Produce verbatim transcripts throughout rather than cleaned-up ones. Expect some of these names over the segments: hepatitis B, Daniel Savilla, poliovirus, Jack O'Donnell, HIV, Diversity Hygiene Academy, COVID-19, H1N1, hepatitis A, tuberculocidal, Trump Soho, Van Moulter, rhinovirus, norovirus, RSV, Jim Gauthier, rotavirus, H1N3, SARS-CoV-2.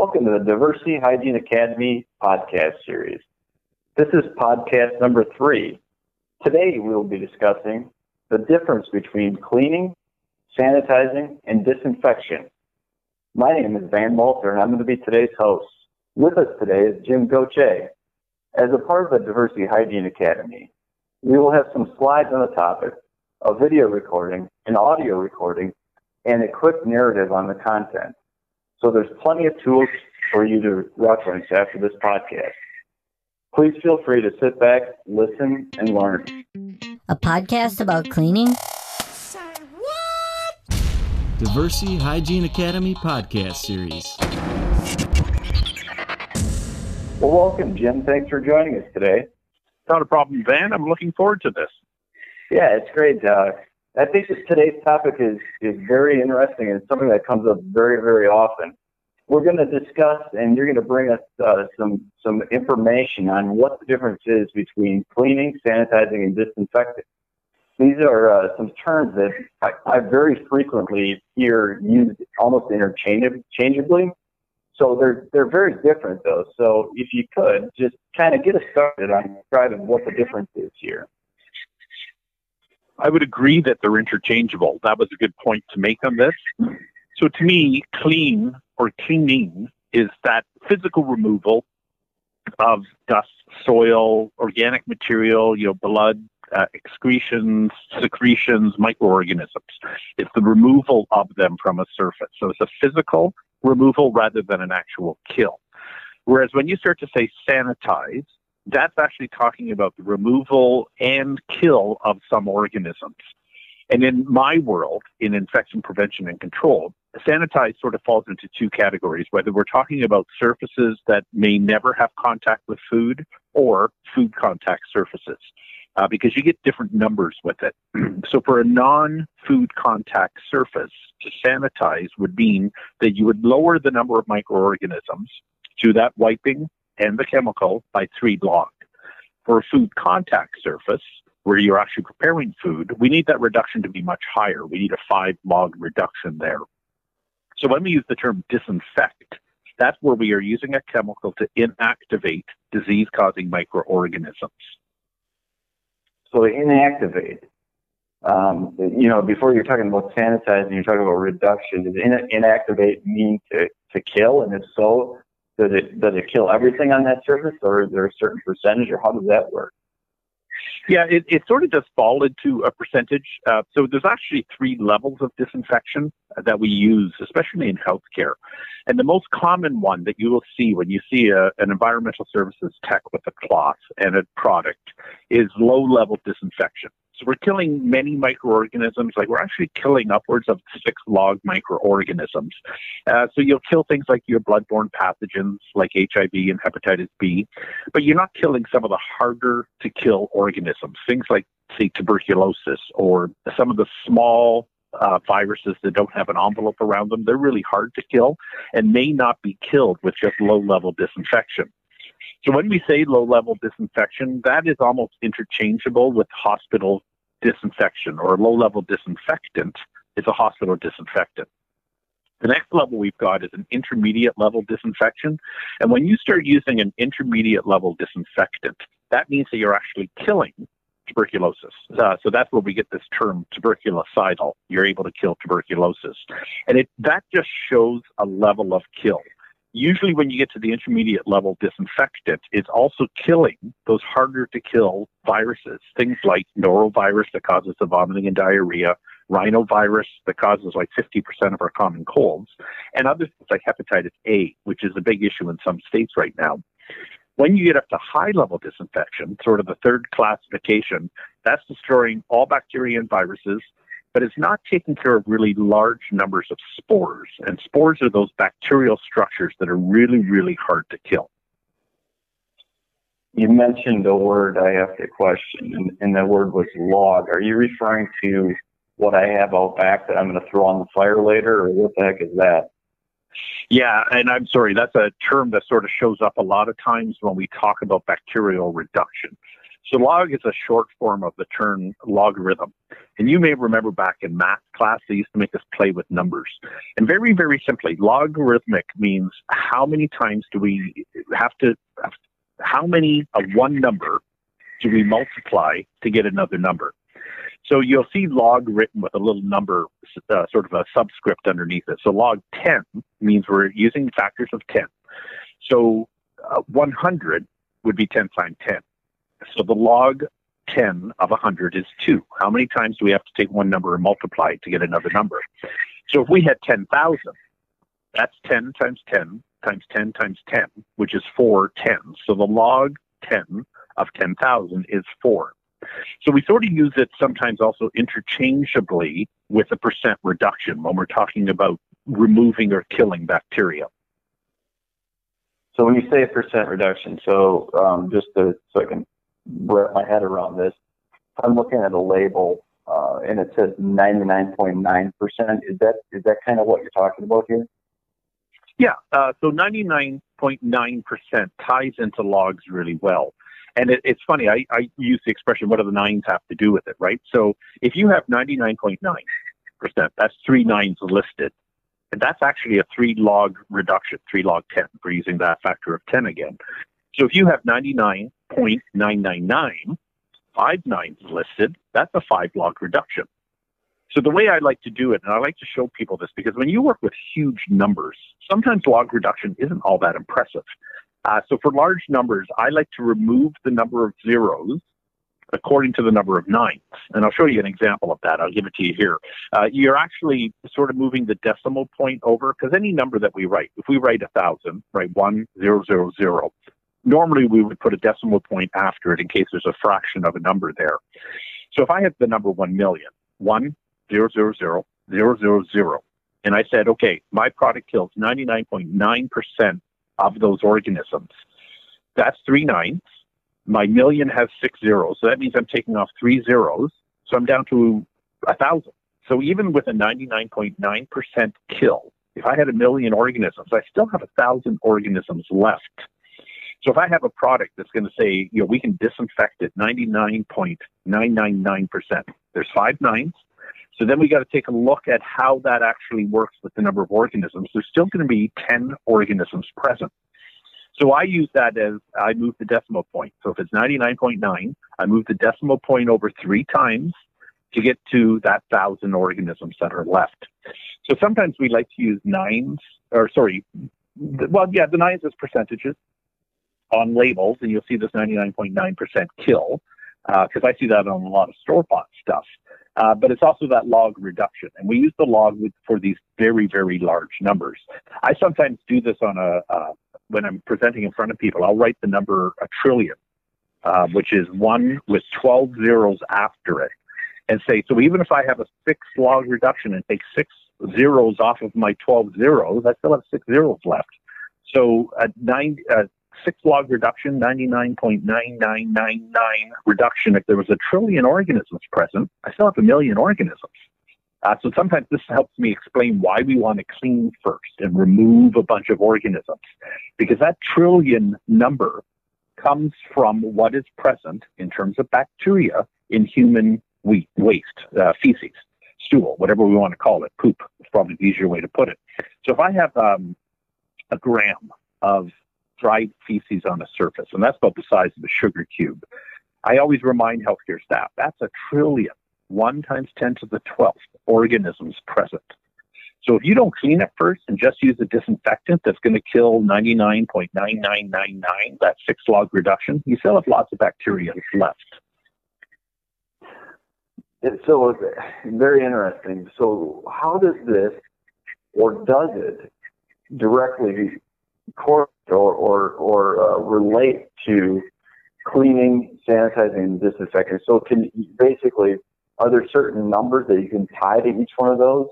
Welcome to the Diversity Hygiene Academy podcast series. This is podcast number three. Today we will be discussing the difference between cleaning, sanitizing, and disinfection. My name is Van Moulter, and I'm going to be today's host. With us today is Jim Gauthier. As a part of the Diversity Hygiene Academy, we will have some slides on the topic, a video recording, an audio recording, and a quick narrative on the content. So there's plenty of tools for you to reference after this podcast. Please feel free to sit back, listen, and learn. A podcast about cleaning? Say what? Diversity Hygiene Academy podcast series. Well, welcome, Jim. Thanks for joining us today. Not a problem, Van. I'm looking forward to this. Yeah, it's great. Uh, I think that today's topic is, is very interesting and something that comes up very, very often. We're going to discuss, and you're going to bring us uh, some some information on what the difference is between cleaning, sanitizing, and disinfecting. These are uh, some terms that I, I very frequently hear used almost interchangeably. So they're they're very different, though. So if you could, just kind of get us started on describing what the difference is here. I would agree that they're interchangeable. That was a good point to make on this. So to me, clean or cleaning is that physical removal of dust, soil, organic material, you know, blood, uh, excretions, secretions, microorganisms. It's the removal of them from a surface. So it's a physical removal rather than an actual kill. Whereas when you start to say sanitize, that's actually talking about the removal and kill of some organisms. And in my world, in infection prevention and control, sanitize sort of falls into two categories, whether we're talking about surfaces that may never have contact with food or food contact surfaces, uh, because you get different numbers with it. So for a non-food contact surface, to sanitize would mean that you would lower the number of microorganisms through that wiping and the chemical by three log. For a food contact surface, where you're actually preparing food, we need that reduction to be much higher. We need a five log reduction there. So when we use the term disinfect, that's where we are using a chemical to inactivate disease-causing microorganisms. So inactivate. Um, you know, before you're talking about sanitizing, you're talking about reduction. Does in- inactivate mean to, to kill? And if so, Does it, does it kill everything on that surface, or is there a certain percentage, or how does that work? Yeah, it, it sort of does fall into a percentage. Uh, so there's actually three levels of disinfection that we use, especially in healthcare. And the most common one that you will see when you see a, an environmental services tech with a cloth and a product is low-level disinfection. So we're killing many microorganisms. Like we're actually killing upwards of six log microorganisms. Uh, so you'll kill things like your bloodborne pathogens, like H I V and hepatitis B, but you're not killing some of the harder to kill organisms, things like, say, tuberculosis or some of the small uh, viruses that don't have an envelope around them. They're really hard to kill and may not be killed with just low-level disinfection. So when we say low-level disinfection, that is almost interchangeable with hospital disinfection, or low-level disinfectant is a hospital disinfectant. The next level we've got is an intermediate-level disinfection. And when you start using an intermediate-level disinfectant, that means that you're actually killing tuberculosis. Uh, so that's where we get this term tuberculocidal. You're able to kill tuberculosis. And it that just shows a level of kill. Usually when you get to the intermediate level disinfectant, it's also killing those harder to kill viruses, things like norovirus that causes the vomiting and diarrhea, rhinovirus that causes like fifty percent of our common colds, and other things like hepatitis A, which is a big issue in some states right now. When you get up to high level disinfection, sort of the third classification, that's destroying all bacteria and viruses, but it's not taking care of really large numbers of spores. And spores are those bacterial structures that are really, really hard to kill. You mentioned a word I have to question, and, and the word was log. Are you referring to what I have out back that I'm going to throw on the fire later, or what the heck is that? Yeah, and I'm sorry, that's a term that sort of shows up a lot of times when we talk about bacterial reduction. So log is a short form of the term logarithm. And you may remember back in math class, they used to make us play with numbers. And very, very simply, logarithmic means how many times do we have to, how many of one number do we multiply to get another number? So you'll see log written with a little number, uh, sort of a subscript underneath it. So log ten means we're using factors of ten. So uh, one hundred would be ten times ten. So the log ten of one hundred is two. How many times do we have to take one number and multiply to get another number? So if we had ten thousand, that's ten times ten times ten times ten, which is four tens. So the log ten of ten thousand is four. So we sort of use it sometimes also interchangeably with a percent reduction when we're talking about removing or killing bacteria. So when you say a percent reduction, so um, just to, so I can wrap my head around this, I'm looking at a label uh, and it says ninety-nine point nine percent. Is that is that kind of what you're talking about here? Yeah. Uh, so ninety-nine point nine percent ties into logs really well. And it, it's funny, I, I use the expression, what do the nines have to do with it, right? So if you have ninety-nine point nine percent, that's three nines listed. And that's actually a three log reduction, three log ten. We're using that factor of ten again. So if you have ninety-nine point nine nine nine, five nines listed, that's a five log reduction. So the way I like to do it, and I like to show people this, because when you work with huge numbers, sometimes log reduction isn't all that impressive. Uh, so for large numbers, I like to remove the number of zeros according to the number of nines. And I'll show you an example of that. I'll give it to you here. Uh, you're actually sort of moving the decimal point over, because any number that we write, if we write one thousand, right, one thousand, normally we would put a decimal point after it in case there's a fraction of a number there. So if I have the number one million, one thousand, and I said, okay, my product kills ninety-nine point nine percent of those organisms. That's three nines. My million has six zeros. So that means I'm taking off three zeros. So I'm down to a thousand. So even with a ninety-nine point nine percent kill, if I had a million organisms, I still have a thousand organisms left. So if I have a product that's going to say, you know, we can disinfect it ninety-nine point nine nine nine percent, there's five nines. So then we got to take a look at how that actually works with the number of organisms. There's still going to be ten organisms present. So I use that as I move the decimal point. So if it's ninety-nine point nine, I move the decimal point over three times to get to that thousand organisms that are left. So sometimes we like to use nines, or sorry, well, yeah, the nines as percentages on labels, and you'll see this ninety-nine point nine percent kill, because uh, I see that on a lot of store-bought stuff. Uh, but it's also that log reduction. And we use the log with, for these very, very large numbers. I sometimes do this on a, uh, when I'm presenting in front of people, I'll write the number a trillion, uh, which is one with twelve zeros after it, and say, so even if I have a six log reduction and take six zeros off of my twelve zeros, I still have six zeros left. So a nine, uh, six log reduction, ninety-nine point nine nine nine nine reduction. If there was a trillion organisms present, I still have a million organisms. Uh, so sometimes this helps me explain why we want to clean first and remove a bunch of organisms, because that trillion number comes from what is present in terms of bacteria in human waste, uh, feces, stool, whatever we want to call it, poop is probably the easier way to put it. So if I have um, a gram of dried feces on a surface, and that's about the size of a sugar cube, I always remind healthcare staff, that's a trillion, one times ten to the twelfth organisms present. So if you don't clean it first and just use a disinfectant that's going to kill ninety-nine point nine nine nine nine, that six log reduction, you still have lots of bacteria left. It's so very interesting. So how does this, or does it, directly correlate or, or, or uh, relate to cleaning, sanitizing, and disinfecting? So can basically, are there certain numbers that you can tie to each one of those?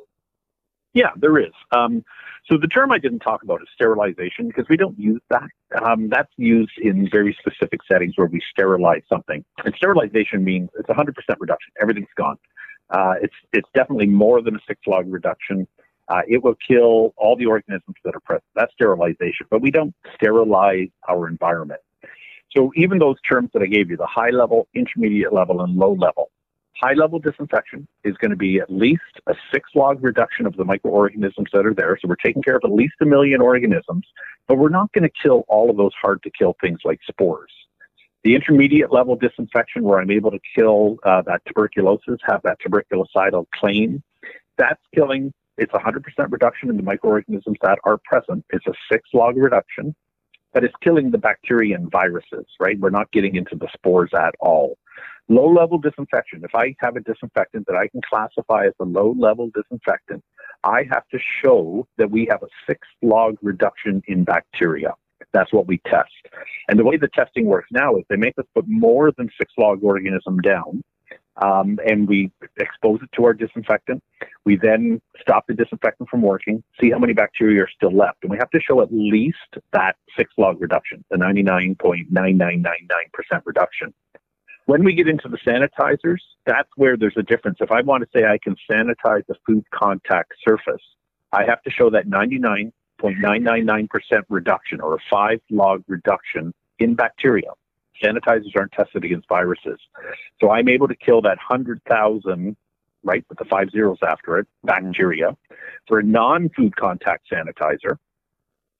Yeah, there is. Um, so the term I didn't talk about is sterilization, because we don't use that. Um, that's used in very specific settings where we sterilize something. And sterilization means it's one hundred percent reduction. Everything's gone. Uh, it's, it's definitely more than a six-log reduction. Uh, it will kill all the organisms that are present. That's sterilization. But we don't sterilize our environment. So even those terms that I gave you, the high level, intermediate level, and low level, high level disinfection is going to be at least a six log reduction of the microorganisms that are there. So we're taking care of at least a million organisms, but we're not going to kill all of those hard to kill things like spores. The intermediate level disinfection, where I'm able to kill uh, that tuberculosis, have that tuberculocidal claim, that's killing. It's a one hundred percent reduction in the microorganisms that are present. It's a six log reduction, but it's killing the bacteria and viruses, right? We're not getting into the spores at all. Low-level disinfection. If I have a disinfectant that I can classify as a low-level disinfectant, I have to show that we have a six-log reduction in bacteria. That's what we test. And the way the testing works now is they make us put more than six-log organism down, um, and we expose it to our disinfectant. We then stop the disinfectant from working, see how many bacteria are still left, and we have to show at least that six-log reduction, the ninety-nine point nine nine nine nine percent reduction. When we get into the sanitizers, that's where there's a difference. If I want to say I can sanitize a food contact surface, I have to show that ninety-nine point nine nine nine percent reduction or a five log reduction in bacteria. Sanitizers aren't tested against viruses. So I'm able to kill that one hundred thousand, right, with the five zeros after it, bacteria. For a non-food contact sanitizer,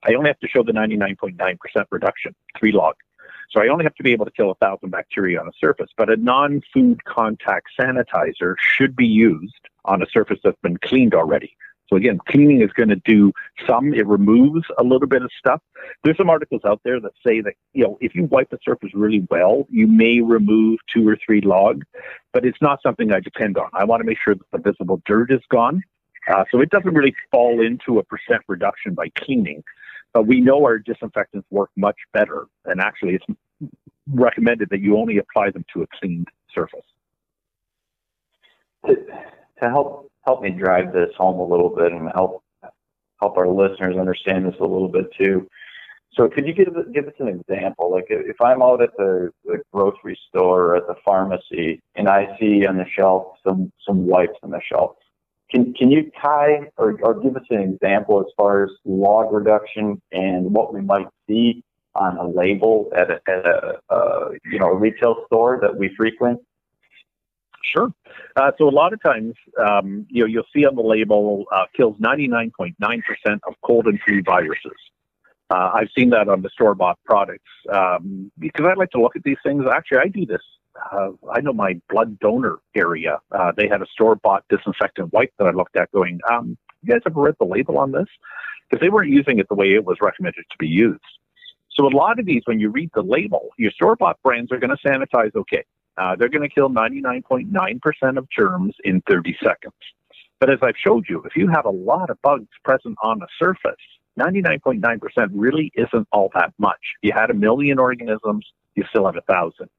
I only have to show the ninety-nine point nine percent reduction, three log. So I only have to be able to kill one thousand bacteria on a surface, but a non-food contact sanitizer should be used on a surface that's been cleaned already. So again, cleaning is going to do some, it removes a little bit of stuff. There's some articles out there that say that, you know, if you wipe the surface really well, you may remove two or three log, but it's not something I depend on. I want to make sure that the visible dirt is gone. Uh, so it doesn't really fall into a percent reduction by cleaning. But we know our disinfectants work much better, and actually it's recommended that you only apply them to a cleaned surface. To, to help help me drive this home a little bit and help help our listeners understand this a little bit too. So could you give, give us an example? Like if I'm out at the, the grocery store or at the pharmacy and I see on the shelf some, some wipes on the shelf, Can can you tie or, or give us an example as far as log reduction and what we might see on a label at a, at a uh, you know a retail store that we frequent? Sure. Uh, so a lot of times, um, you know, you'll see on the label uh, kills ninety-nine point nine percent of cold and flu viruses. Uh, I've seen that on the store-bought products um, because I like to look at these things. Actually, I do this. Uh, I know my blood donor area, uh, they had a store-bought disinfectant wipe that I looked at going, um, you guys ever read the label on this? Because they weren't using it the way it was recommended to be used. So a lot of these, when you read the label, your store-bought brands are going to sanitize okay. Uh, they're going to kill ninety-nine point nine percent of germs in thirty seconds. But as I've showed you, if you have a lot of bugs present on the surface, ninety-nine point nine percent really isn't all that much. You had a million organisms, you still have a thousand.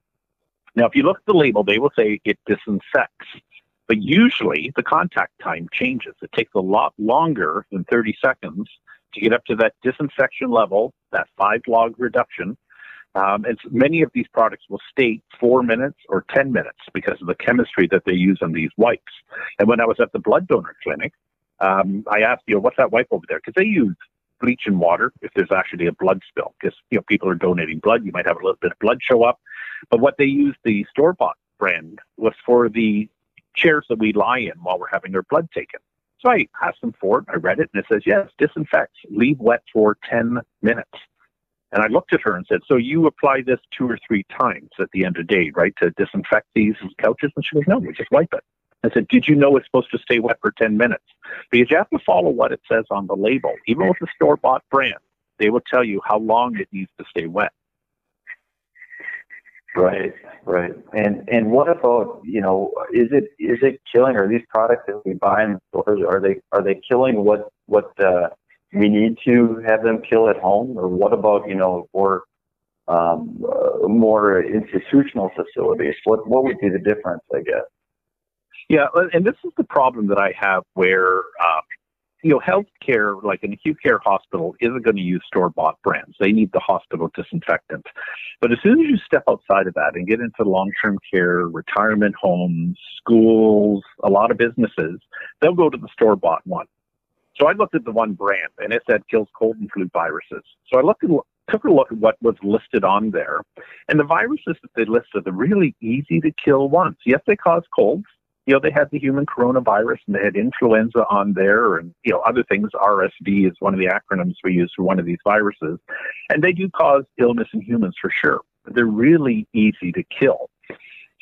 Now, if you look at the label, they will say it disinfects, but usually the contact time changes. It takes a lot longer than thirty seconds to get up to that disinfection level, that five log reduction. Um, and many of these products will state four minutes or ten minutes because of the chemistry that they use on these wipes. And when I was at the blood donor clinic, um, I asked, you know, what's that wipe over there? Because they use bleach and water if there's actually a blood spill, because you know people are donating blood, you might have a little bit of blood show up. But what they used the store-bought brand was for the chairs that we lie in while we're having our blood taken. So I asked them for it, I read it, and it says, yes, disinfects, leave wet for ten minutes. And I looked at her and said, so you apply this two or three times at the end of the day, right, to disinfect these couches? And she goes, no, we just wipe it. I said, did you know it's supposed to stay wet for ten minutes? Because you have to follow what it says on the label. Even with the store-bought brand, they will tell you how long it needs to stay wet. Right, right. And and what about, you know, is it is it killing, or these products that we buy in stores, are they are they killing what, what uh, we need to have them kill at home? Or what about, you know, or um, uh, more institutional facilities? What, what would be the difference, I guess? Yeah, and this is the problem that I have where, um, you know, healthcare, like an acute care hospital, isn't going to use store-bought brands. They need the hospital disinfectant. But as soon as you step outside of that and get into long-term care, retirement homes, schools, a lot of businesses, they'll go to the store-bought one. So I looked at the one brand, and it said kills cold and flu viruses. So I looked at took a look at what was listed on there, and the viruses that they listed are really easy to kill once. Yes, they cause colds. You know, they had the human coronavirus and they had influenza on there and, you know, other things. R S V is one of the acronyms we use for one of these viruses. And they do cause illness in humans for sure. They're really easy to kill.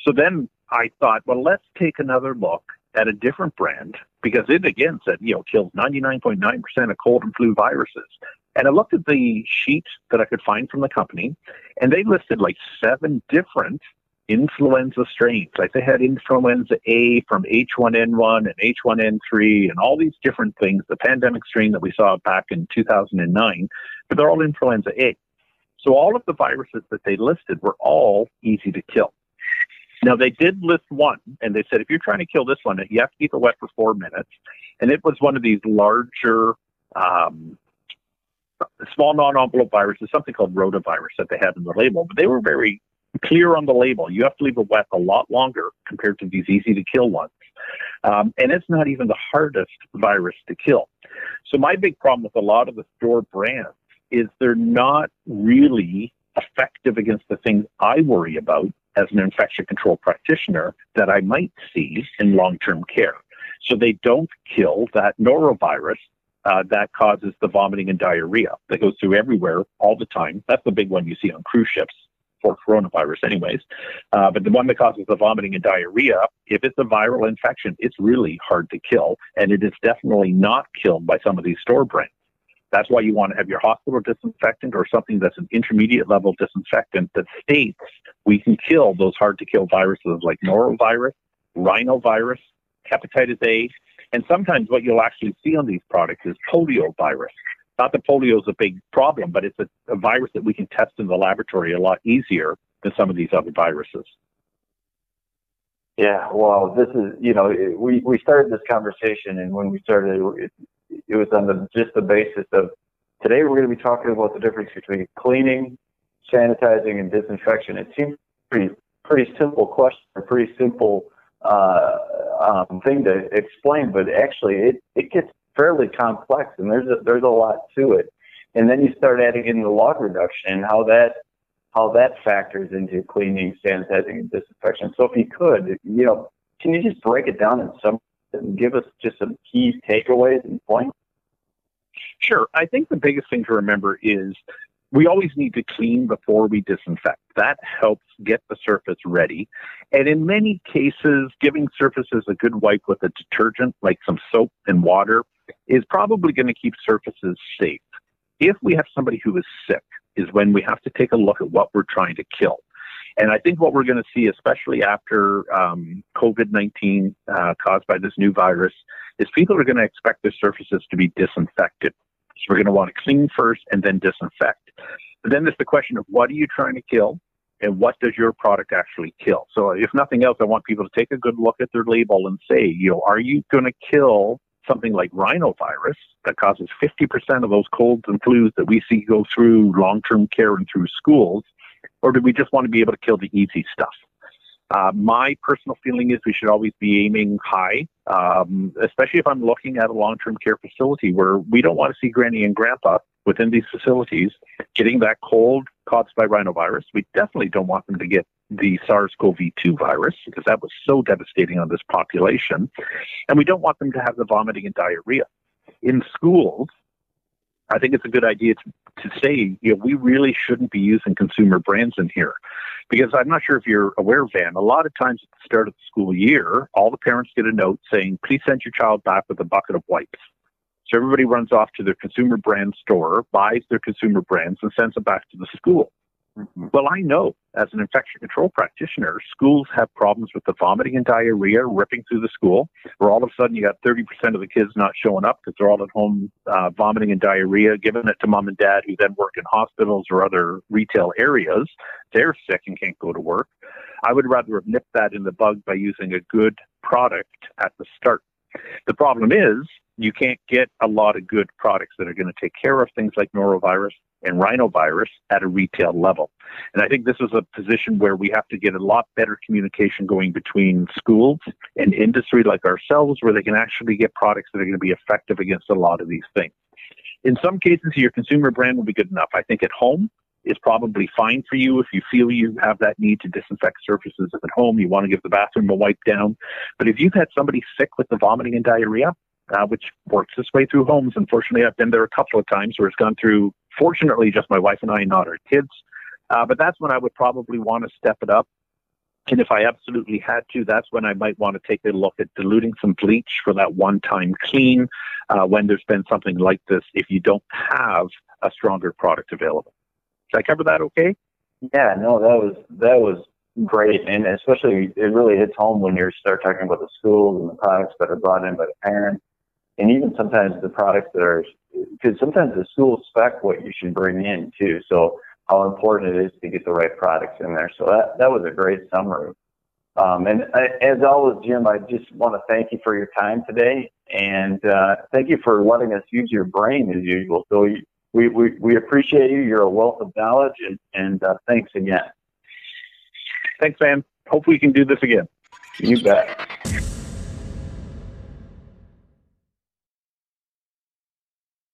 So then I thought, well, let's take another look at a different brand, because it, again, said, you know, kills ninety-nine point nine percent of cold and flu viruses. And I looked at the sheet that I could find from the company, and they listed like seven different influenza strains. Like they had influenza A from H one N one and H one N three and all these different things, the pandemic strain that we saw back in two thousand nine, but they're all influenza A. So all of the viruses that they listed were all easy to kill. Now, they did list one, and they said, if you're trying to kill this one, you have to keep it wet for four minutes. And it was one of these larger, um, small non-envelope viruses, something called rotavirus that they had in the label. But they were very clear on the label. You have to leave it wet a lot longer compared to these easy-to-kill ones. Um, and it's not even the hardest virus to kill. So my big problem with a lot of the store brands is they're not really effective against the things I worry about as an infection control practitioner that I might see in long-term care. So they don't kill that norovirus uh, that causes the vomiting and diarrhea that goes through everywhere all the time. That's the big one you see on cruise ships for coronavirus anyways. Uh, but the one that causes the vomiting and diarrhea, if it's a viral infection, it's really hard to kill, and it is definitely not killed by some of these store brands. That's why you want to have your hospital disinfectant or something that's an intermediate level disinfectant that states we can kill those hard-to-kill viruses like norovirus, rhinovirus, hepatitis A, and sometimes what you'll actually see on these products is poliovirus. Not that polio is a big problem, but it's a, a virus that we can test in the laboratory a lot easier than some of these other viruses. Yeah, well, this is, you know, we, we started this conversation, and when we started, it, it was on the, just the basis of today we're going to be talking about the difference between cleaning, sanitizing, and disinfection. It seems pretty pretty simple question, a pretty simple uh, um, thing to explain, but actually it, it gets fairly complex, and there's a, there's a lot to it. And then you start adding in the log reduction and how that how that factors into cleaning, sanitizing, and disinfection. So if you could, you know, can you just break it down in some and give us just some key takeaways and points? Sure. I think the biggest thing to remember is we always need to clean before we disinfect. That helps get the surface ready. And in many cases, giving surfaces a good wipe with a detergent, like some soap and water, is probably going to keep surfaces safe. If we have somebody who is sick, is when we have to take a look at what we're trying to kill. And I think what we're going to see, especially after um, COVID nineteen uh, caused by this new virus, is people are going to expect their surfaces to be disinfected. So we're going to want to clean first and then disinfect. But then there's the question of what are you trying to kill and what does your product actually kill? So if nothing else, I want people to take a good look at their label and say, you know, are you going to kill something like rhinovirus that causes fifty percent of those colds and flus that we see go through long-term care and through schools? Or do we just want to be able to kill the easy stuff? Uh, my personal feeling is we should always be aiming high, um, especially if I'm looking at a long-term care facility where we don't want to see granny and grandpa within these facilities getting that cold caused by rhinovirus. We definitely don't want them to get the SARS CoV two virus because that was so devastating on this population. And we don't want them to have the vomiting and diarrhea. In schools, I think it's a good idea to to say, you know, we really shouldn't be using consumer brands in here, because I'm not sure if you're aware, Van, a lot of times at the start of the school year, all the parents get a note saying, please send your child back with a bucket of wipes. So everybody runs off to their consumer brand store, buys their consumer brands, and sends them back to the school. Mm-hmm. Well, I know as an infection control practitioner, schools have problems with the vomiting and diarrhea ripping through the school, where all of a sudden you got thirty percent of the kids not showing up because they're all at home uh, vomiting and diarrhea, giving it to mom and dad who then work in hospitals or other retail areas. They're sick and can't go to work. I would rather have nipped that in the bud by using a good product at the start. The problem is you can't get a lot of good products that are going to take care of things like norovirus and rhinovirus at a retail level. And I think this is a position where we have to get a lot better communication going between schools and industry like ourselves, where they can actually get products that are going to be effective against a lot of these things. In some cases, your consumer brand will be good enough. I think at home is probably fine for you. If you feel you have that need to disinfect surfaces at home, you want to give the bathroom a wipe down. But if you've had somebody sick with the vomiting and diarrhea, uh, which works its way through homes, unfortunately, I've been there a couple of times where it's gone through, fortunately, just my wife and I, not our kids. Uh, but that's when I would probably want to step it up. And if I absolutely had to, that's when I might want to take a look at diluting some bleach for that one-time clean uh, when there's been something like this, if you don't have a stronger product available. Did I cover that okay? Yeah, no, that was that was great. And especially it really hits home when you start talking about the schools and the products that are brought in by the parents. And even sometimes the products that are, because sometimes the schools spec what you should bring in too. So how important it is to get the right products in there. So that, that was a great summary. Um, and I, as always, Jim, I just want to thank you for your time today. And uh, thank you for letting us use your brain as usual. So you, we, we, we appreciate you. You're a wealth of knowledge. And, and uh, thanks again. Thanks, man. Hopefully you can do this again. You bet.